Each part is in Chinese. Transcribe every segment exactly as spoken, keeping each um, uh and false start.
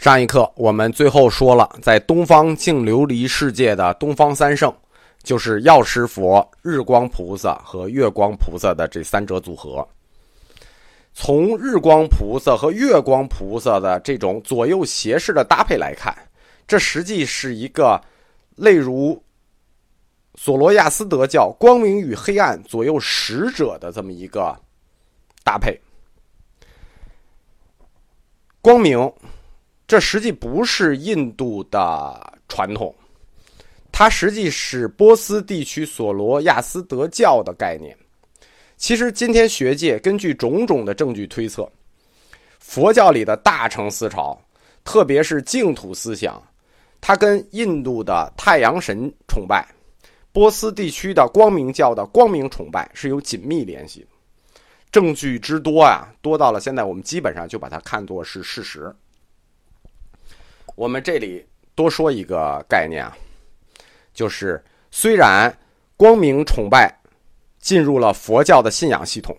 上一课我们最后说了，在东方净琉璃世界的东方三圣，就是药师佛、日光菩萨和月光菩萨的这三者组合。从日光菩萨和月光菩萨的这种左右斜视的搭配来看，这实际是一个类如索罗亚斯德教光明与黑暗左右使者的这么一个搭配。光明，这实际不是印度的传统，它实际是波斯地区索罗亚斯德教的概念。其实今天学界根据种种的证据推测，佛教里的大乘思潮，特别是净土思想，它跟印度的太阳神崇拜、波斯地区的光明教的光明崇拜是有紧密联系。证据之多啊，多到了现在我们基本上就把它看作是事实。我们这里多说一个概念啊，就是虽然光明崇拜进入了佛教的信仰系统，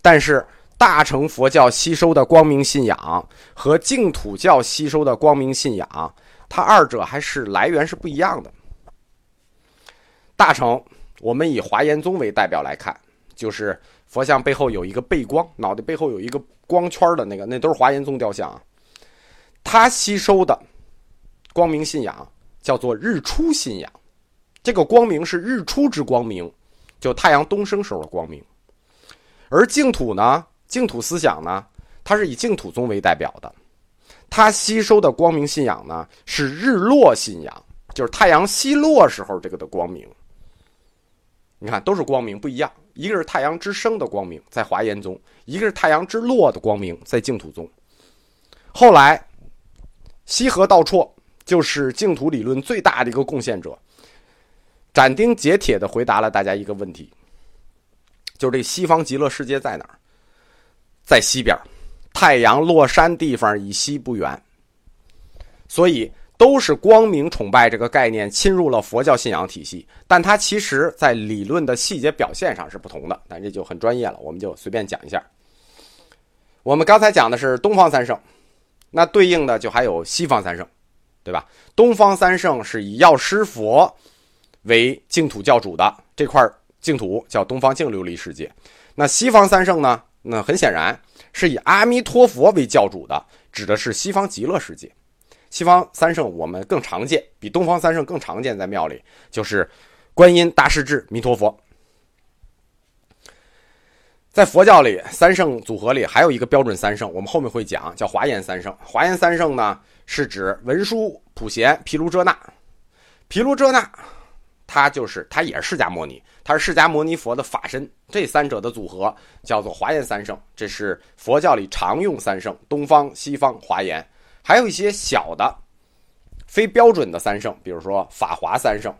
但是大乘佛教吸收的光明信仰和净土教吸收的光明信仰，它二者还是来源是不一样的。大乘，我们以华严宗为代表来看，就是佛像背后有一个背光，脑袋背后有一个光圈的那个，那都是华严宗雕像啊。它吸收的光明信仰叫做日出信仰，这个光明是日出之光明，就太阳东升时候的光明。而净土呢，净土思想呢，它是以净土宗为代表的，它吸收的光明信仰呢是日落信仰，就是太阳西落时候这个的光明。你看，都是光明不一样，一个是太阳之升的光明在华严宗，一个是太阳之落的光明在净土宗。后来西河道绰就是净土理论最大的一个贡献者，斩钉截铁地回答了大家一个问题，就是这西方极乐世界在哪儿？在西边，太阳落山地方以西不远。所以都是光明崇拜这个概念侵入了佛教信仰体系，但它其实在理论的细节表现上是不同的，但这就很专业了，我们就随便讲一下。我们刚才讲的是东方三圣，那对应的就还有西方三圣，对吧？东方三圣是以药师佛为净土教主的，这块净土叫东方净琉璃世界。那西方三圣呢，那很显然是以阿弥陀佛为教主的，指的是西方极乐世界。西方三圣我们更常见，比东方三圣更常见，在庙里就是观音、大势至、弥陀佛。在佛教里，三圣组合里还有一个标准三圣，我们后面会讲，叫华严三圣。华严三圣呢，是指文殊、普贤、毗卢遮那。毗卢遮那，他就是他也是释迦牟尼，他是释迦牟尼佛的法身。这三者的组合叫做华严三圣，这是佛教里常用三圣，东方、西方、华严。还有一些小的、非标准的三圣，比如说法华三圣。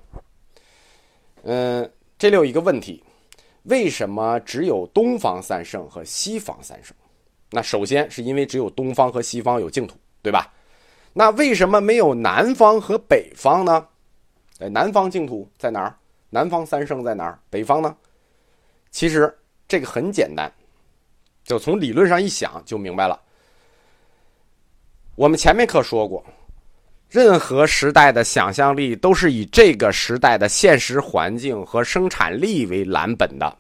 嗯，这里有一个问题。为什么只有东方三圣和西方三圣？那首先是因为只有东方和西方有净土，对吧？那为什么没有南方和北方呢？哎，南方净土在哪儿？南方三圣在哪儿？北方呢？其实这个很简单，就从理论上一想就明白了。我们前面课说过，任何时代的想象力都是以这个时代的现实环境和生产力为蓝本的。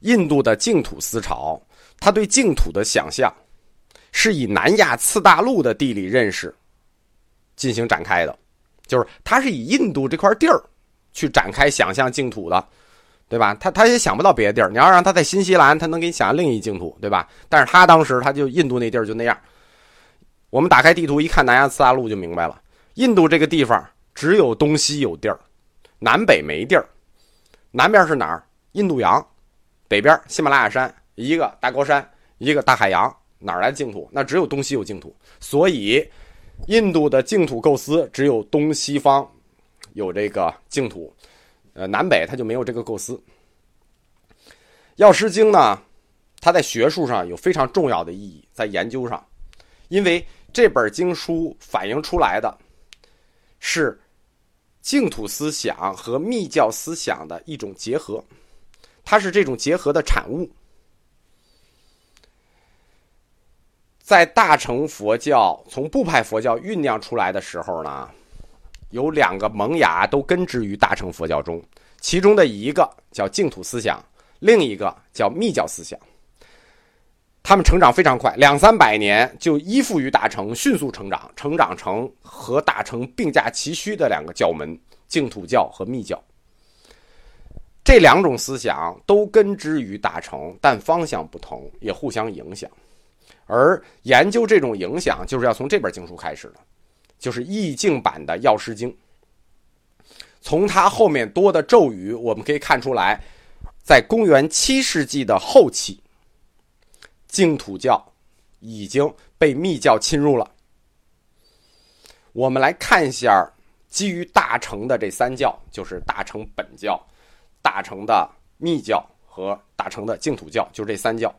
印度的净土思潮，它对净土的想象是以南亚次大陆的地理认识进行展开的，就是它是以印度这块地儿去展开想象净土的，对吧？他他也想不到别的地儿，你要让他在新西兰，他能给你想另一净土，对吧？但是他当时他就印度那地儿就那样，我们打开地图一看南亚次大陆就明白了，印度这个地方只有东西有地儿，南北没地儿。南边是哪儿？印度洋。北边喜马拉雅山，一个大高山，一个大海洋，哪来净土？那只有东西有净土。所以印度的净土构思只有东西方有这个净土，呃，南北它就没有这个构思。药师经呢，它在学术上有非常重要的意义，在研究上，因为这本经书反映出来的是净土思想和密教思想的一种结合，它是这种结合的产物。在大乘佛教从部派佛教酝酿出来的时候呢，有两个萌芽都根植于大乘佛教中，其中的一个叫净土思想，另一个叫密教思想。他们成长非常快，两三百年就依附于大乘，迅速成长，成长成和大乘并驾齐驱的两个教门，净土教和密教。这两种思想都根植于大乘，但方向不同，也互相影响。而研究这种影响，就是要从这本经书开始的，就是译净版的《药师经》。从它后面多的咒语，我们可以看出来，在公元七世纪的后期，净土教已经被密教侵入了。我们来看一下基于大乘的这三教，就是大乘本教、大乘的密教和大乘的净土教，就这三教。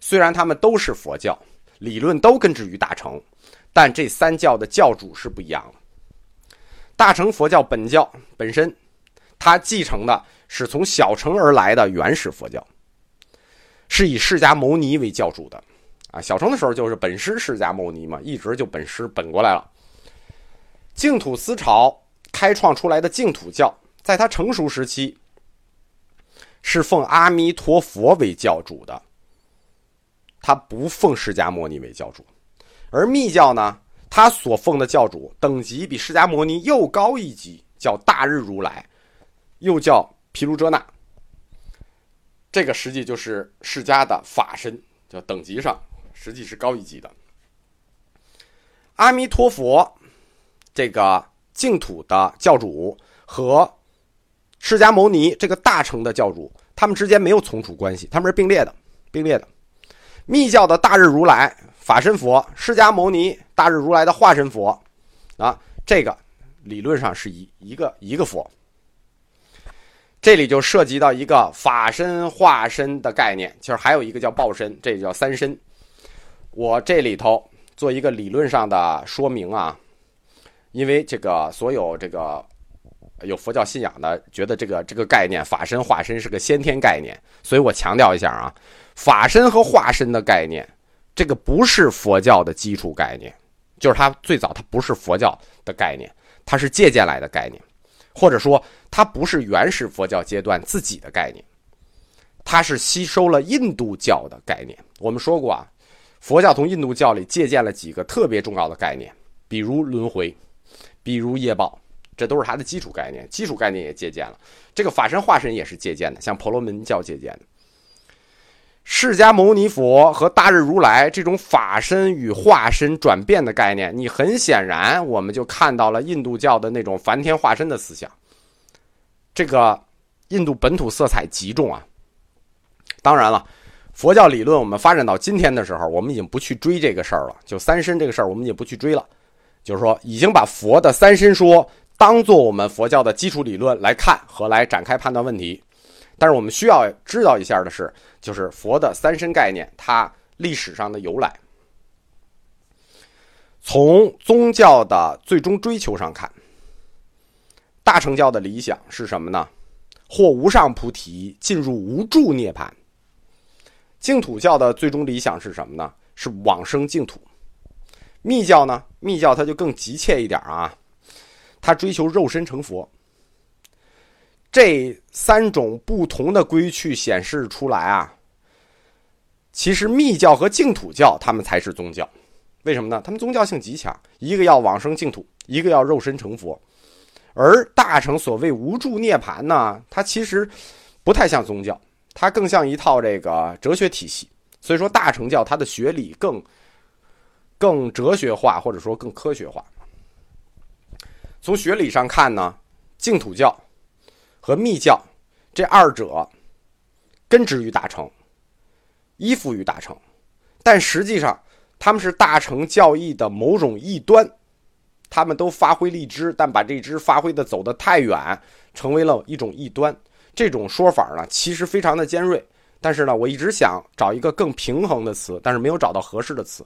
虽然他们都是佛教，理论都根植于大乘，但这三教的教主是不一样的。大乘佛教本教本身，它继承的是从小乘而来的原始佛教，是以释迦牟尼为教主的啊。小乘的时候就是本师释迦牟尼嘛，一直就本师本过来了。净土思潮开创出来的净土教，在它成熟时期，是奉阿弥陀佛为教主的，他不奉释迦牟尼为教主。而密教呢，他所奉的教主等级比释迦牟尼又高一级，叫大日如来，又叫毗卢遮那。这个实际就是释迦的法身，叫等级上实际是高一级的。阿弥陀佛这个净土的教主和释迦牟尼这个大乘的教主，他们之间没有从属关系，他们是并列的，并列的。密教的大日如来法身佛，释迦牟尼大日如来的化身佛啊，这个理论上是一一个一个佛。这里就涉及到一个法身化身的概念，其实还有一个叫报身，这叫三身。我这里头做一个理论上的说明啊，因为这个所有这个有佛教信仰的觉得这个这个概念法身化身是个先天概念，所以我强调一下啊，法身和化身的概念，这个不是佛教的基础概念，就是它最早它不是佛教的概念，它是借鉴来的概念，或者说它不是原始佛教阶段自己的概念，它是吸收了印度教的概念。我们说过啊，佛教从印度教里借鉴了几个特别重要的概念，比如轮回，比如业报，这都是它的基础概念，基础概念也借鉴了。这个法身化身也是借鉴的，像婆罗门教借鉴的。释迦牟尼佛和大日如来这种法身与化身转变的概念，你很显然我们就看到了印度教的那种梵天化身的思想，这个印度本土色彩极重啊。当然了，佛教理论我们发展到今天的时候，我们已经不去追这个事儿了，就三身这个事儿我们也不去追了，就是说已经把佛的三身说当做我们佛教的基础理论来看和来展开判断问题。但是我们需要知道一下的是，就是佛的三身概念它历史上的由来。从宗教的最终追求上看，大乘教的理想是什么呢？获无上菩提，进入无住涅槃。净土教的最终理想是什么呢？是往生净土。密教呢，密教它就更急切一点啊，它追求肉身成佛。这三种不同的归去显示出来啊，其实密教和净土教他们才是宗教。为什么呢？他们宗教性极强，一个要往生净土，一个要肉身成佛。而大乘所谓无住涅槃呢，它其实不太像宗教，它更像一套这个哲学体系。所以说大乘教它的学理更更哲学化，或者说更科学化。从学理上看呢，净土教和密教这二者根植于大乘，依附于大乘，但实际上他们是大乘教义的某种异端，他们都发挥了一支，但把这支发挥的走得太远，成为了一种异端。这种说法呢，其实非常的尖锐，但是呢，我一直想找一个更平衡的词，但是没有找到合适的词。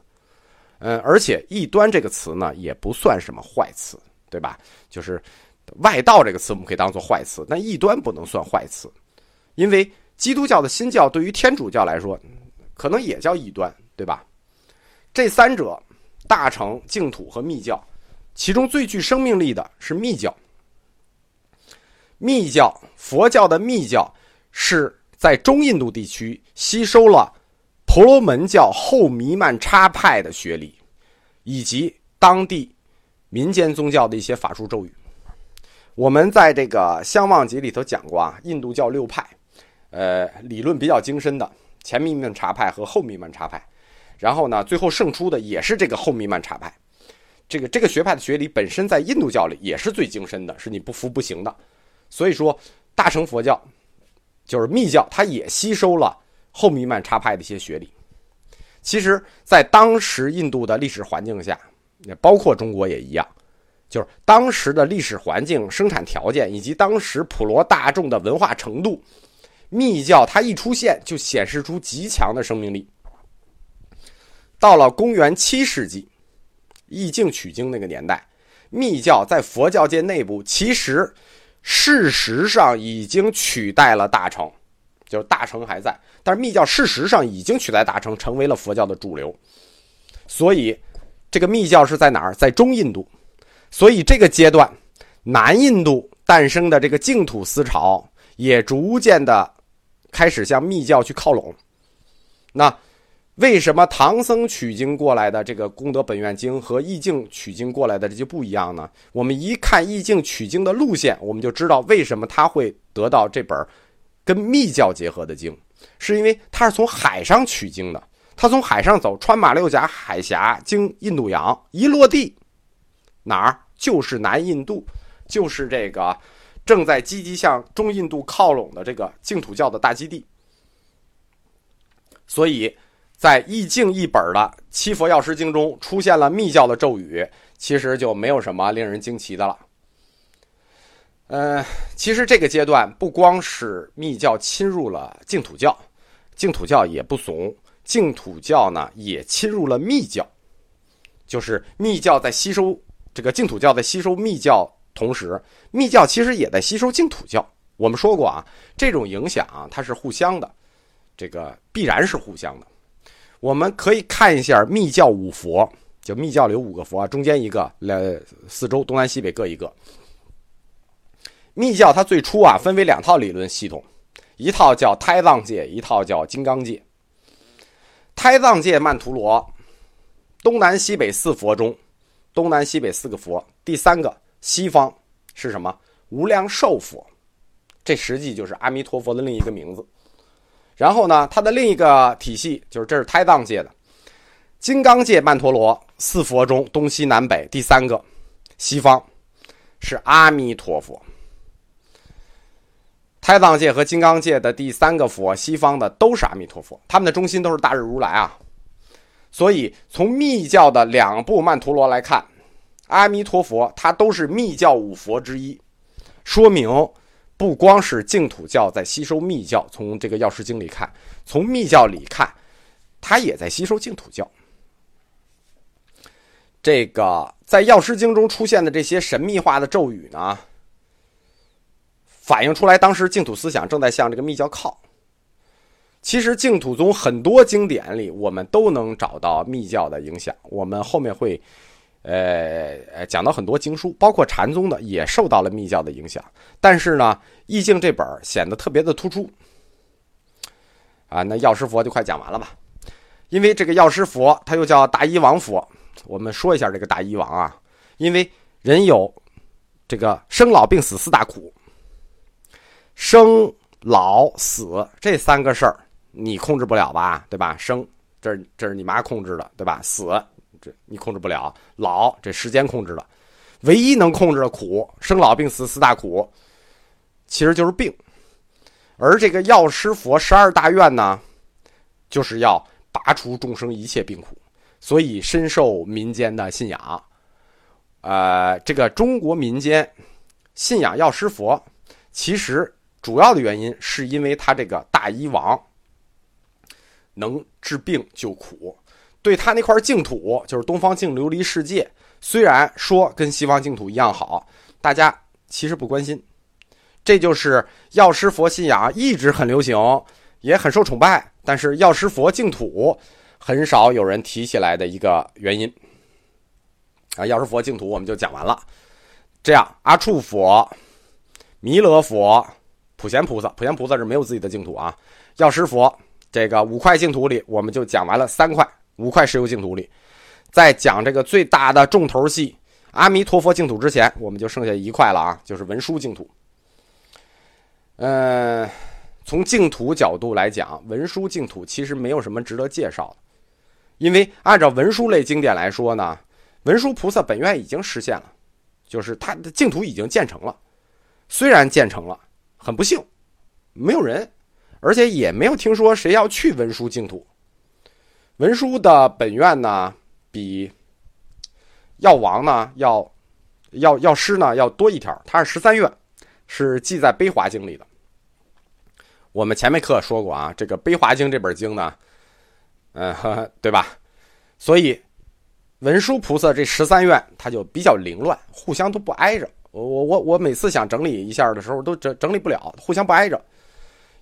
嗯，而且异端这个词呢，也不算什么坏词，对吧？就是外道这个词我们可以当做坏词，但异端不能算坏词，因为基督教的新教对于天主教来说可能也叫异端，对吧？这三者，大乘、净土和密教，其中最具生命力的是密教。密教，佛教的密教是在中印度地区吸收了婆罗门教后弥曼叉派的学理，以及当地民间宗教的一些法术咒语。我们在这个相望集里头讲过啊，印度教六派，呃，理论比较精深的前弥曼叉派和后弥曼叉派，然后呢，最后胜出的也是这个后弥曼叉派。这个这个学派的学理本身在印度教里也是最精深的，是你不服不行的。所以说，大乘佛教就是密教，它也吸收了后弥曼叉派的一些学理。其实，在当时印度的历史环境下，也包括中国也一样，就是当时的历史环境、生产条件以及当时普罗大众的文化程度，密教它一出现就显示出极强的生命力。到了公元七世纪，义净取经那个年代，密教在佛教界内部其实事实上已经取代了大乘，就是大乘还在，但是密教事实上已经取代大乘，成为了佛教的主流。所以这个密教是在哪儿？在中印度。所以这个阶段，南印度诞生的这个净土思潮也逐渐的开始向密教去靠拢。那为什么唐僧取经过来的这个功德本愿经和义净取经过来的这就不一样呢？我们一看义净取经的路线，我们就知道为什么他会得到这本跟密教结合的经，是因为他是从海上取经的，他从海上走，穿马六甲海峡，经印度洋，一落地哪儿？就是南印度，就是这个正在积极向中印度靠拢的这个净土教的大基地。所以在义净一本的七佛药师经中出现了密教的咒语，其实就没有什么令人惊奇的了。呃，其实这个阶段不光是密教侵入了净土教，净土教也不怂，净土教呢也侵入了密教，就是密教在吸收这个净土教，在吸收密教同时，密教其实也在吸收净土教。我们说过啊，这种影响啊，它是互相的，这个必然是互相的。我们可以看一下密教五佛，就密教里有五个佛啊，中间一个，呃，四周东南西北各一个。密教它最初啊分为两套理论系统，一套叫胎藏界，一套叫金刚界。胎藏界曼陀罗，东南西北四佛中，东南西北四个佛，第三个西方是什么？无量寿佛，这实际就是阿弥陀佛的另一个名字。然后呢，它的另一个体系就是，这是胎藏界的。金刚界曼陀罗，四佛中东西南北第三个西方是阿弥陀佛。胎藏界和金刚界的第三个佛，西方的都是阿弥陀佛，他们的中心都是大日如来啊。所以从密教的两部曼陀罗来看，阿弥陀佛它都是密教五佛之一，说明不光是净土教在吸收密教，从这个药师经里看，从密教里看，它也在吸收净土教。这个在药师经中出现的这些神秘化的咒语呢，反映出来当时净土思想正在向这个密教靠。其实净土宗很多经典里，我们都能找到密教的影响。我们后面会呃，讲到很多经书，包括禅宗的也受到了密教的影响，但是呢，义净这本显得特别的突出啊。那药师佛就快讲完了吧，因为这个药师佛它又叫大医王佛。我们说一下这个大医王啊，因为人有这个生老病死四大苦，生老死这三个事儿你控制不了吧，对吧？生这是这是你妈控制的，对吧？死这你控制不了，老这时间控制了，唯一能控制的苦，生老病死四大苦，其实就是病。而这个药师佛十二大愿呢，就是要拔除众生一切病苦，所以深受民间的信仰。呃，这个中国民间信仰药师佛，其实主要的原因是因为他这个大医王能治病救苦。对他那块净土，就是东方净琉璃世界，虽然说跟西方净土一样好，大家其实不关心。这就是药师佛信仰一直很流行，也很受崇拜，但是药师佛净土很少有人提起来的一个原因啊。药师佛净土我们就讲完了，这样阿处佛、弥勒佛、普贤菩萨，普贤菩萨是没有自己的净土啊。药师佛这个五块净土里，我们就讲完了三块，五块石油净土里，在讲这个最大的重头戏阿弥陀佛净土之前，我们就剩下一块了啊，就是文殊净土。呃，从净土角度来讲，文殊净土其实没有什么值得介绍的，因为按照文殊类经典来说呢，文殊菩萨本愿已经实现了，就是他的净土已经建成了。虽然建成了，很不幸，没有人，而且也没有听说谁要去文殊净土。文殊的本愿呢，比药王呢，要药药师呢要多一条，它是十三愿，是记在《悲华经》里的。我们前面课说过啊，这个《悲华经》这本经呢，嗯呵呵，对吧？所以文殊菩萨这十三愿，它就比较凌乱，互相都不挨着。我我我我每次想整理一下的时候，都整整理不了，互相不挨着。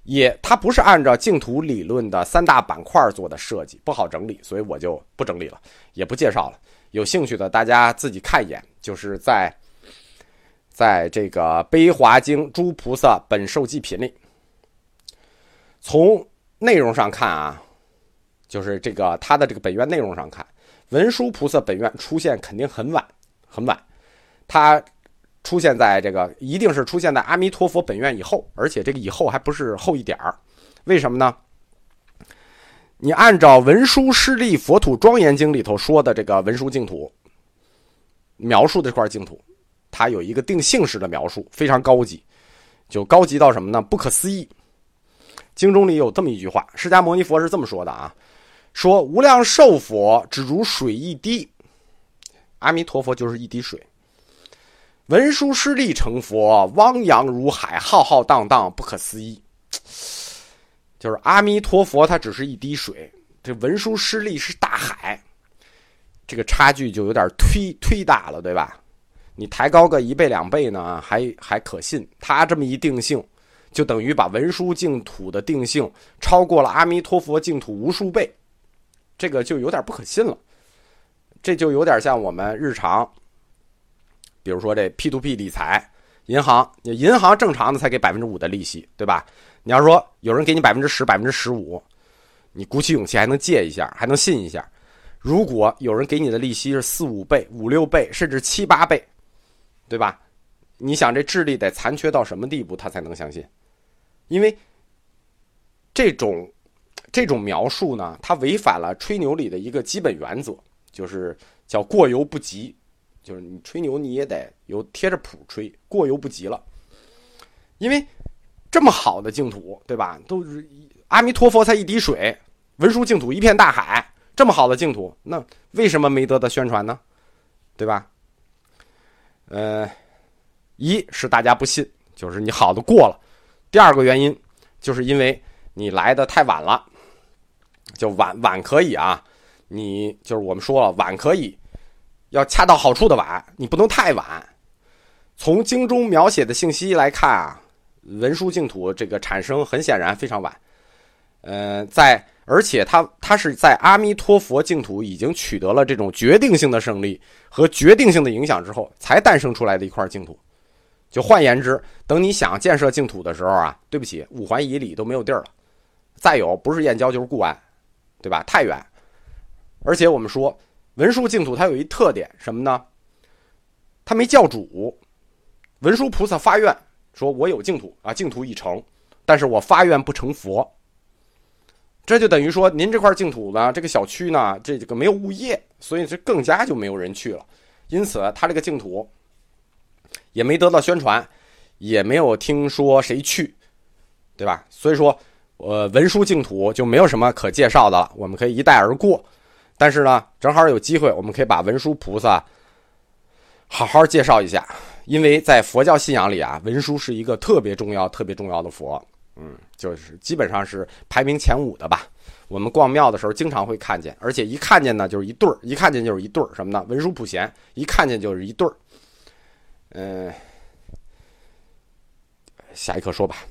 也，它不是按照净土理论的三大板块做的设计，不好整理，所以我就不整理了，也不介绍了。有兴趣的大家自己看一眼，就是在在这个《悲华经·诸菩萨本受记品》里。从内容上看啊，就是这个它的这个本愿内容上看，文殊菩萨本愿出现肯定很晚很晚，它出现在这个一定是出现在阿弥陀佛本愿以后，而且这个以后还不是后一点儿。为什么呢？你按照《文殊师利佛土庄严经》里头说的这个文殊净土描述的这块净土，它有一个定性式的描述，非常高级，就高级到什么呢？不可思议。经中里有这么一句话，释迦牟尼佛是这么说的啊，说无量寿佛只如水一滴，阿弥陀佛就是一滴水。文殊师利成佛，汪洋如海，浩浩荡荡，不可思议。就是阿弥陀佛它只是一滴水，这文殊师利是大海，这个差距就有点忒忒大了，对吧？你抬高个一倍两倍呢还还可信，它这么一定性就等于把文殊净土的定性超过了阿弥陀佛净土无数倍，这个就有点不可信了。这就有点像我们日常比如说这 P to P 理财，银行银行正常的才给 百分之五 的利息，对吧？你要说有人给你 百分之十 百分之十五， 你鼓起勇气还能借一下，还能信一下。如果有人给你的利息是四五倍、五六倍甚至七八倍，对吧？你想这智力得残缺到什么地步他才能相信？因为这种这种描述呢，它违反了吹牛里的一个基本原则，就是叫过犹不及，就是你吹牛你也得有贴着谱吹，过犹不及了。因为这么好的净土，对吧？都是阿弥陀佛才一滴水，文殊净土一片大海，这么好的净土，那为什么没得到宣传呢？对吧？呃，一是大家不信，就是你好的过了；第二个原因，就是因为你来的太晚了，就晚晚可以啊，你就是我们说了，晚可以，要恰到好处的晚，你不能太晚。从经中描写的信息来看啊，文殊净土这个产生很显然非常晚，呃，在而且它它是在阿弥陀佛净土已经取得了这种决定性的胜利和决定性的影响之后，才诞生出来的一块净土。就换言之，等你想建设净土的时候啊，对不起，五环以里都没有地儿了。再有不是燕郊就是固安，对吧？太远。而且我们说文殊净土它有一特点什么呢？它没教主。文殊菩萨发愿。说我有净土啊，净土已成，但是我发愿不成佛。这就等于说，您这块净土呢，这个小区呢，这个没有物业，所以这更加就没有人去了。因此，他这个净土也没得到宣传，也没有听说谁去，对吧？所以说，呃，文殊净土就没有什么可介绍的了，我们可以一带而过。但是呢，正好有机会，我们可以把文殊菩萨好好介绍一下。因为在佛教信仰里啊，文殊是一个特别重要、特别重要的佛，嗯，就是基本上是排名前五的吧。我们逛庙的时候经常会看见，而且一看见呢就是一对儿，一看见就是一对儿什么呢？文殊普贤，一看见就是一对儿。嗯、呃，下一课说吧。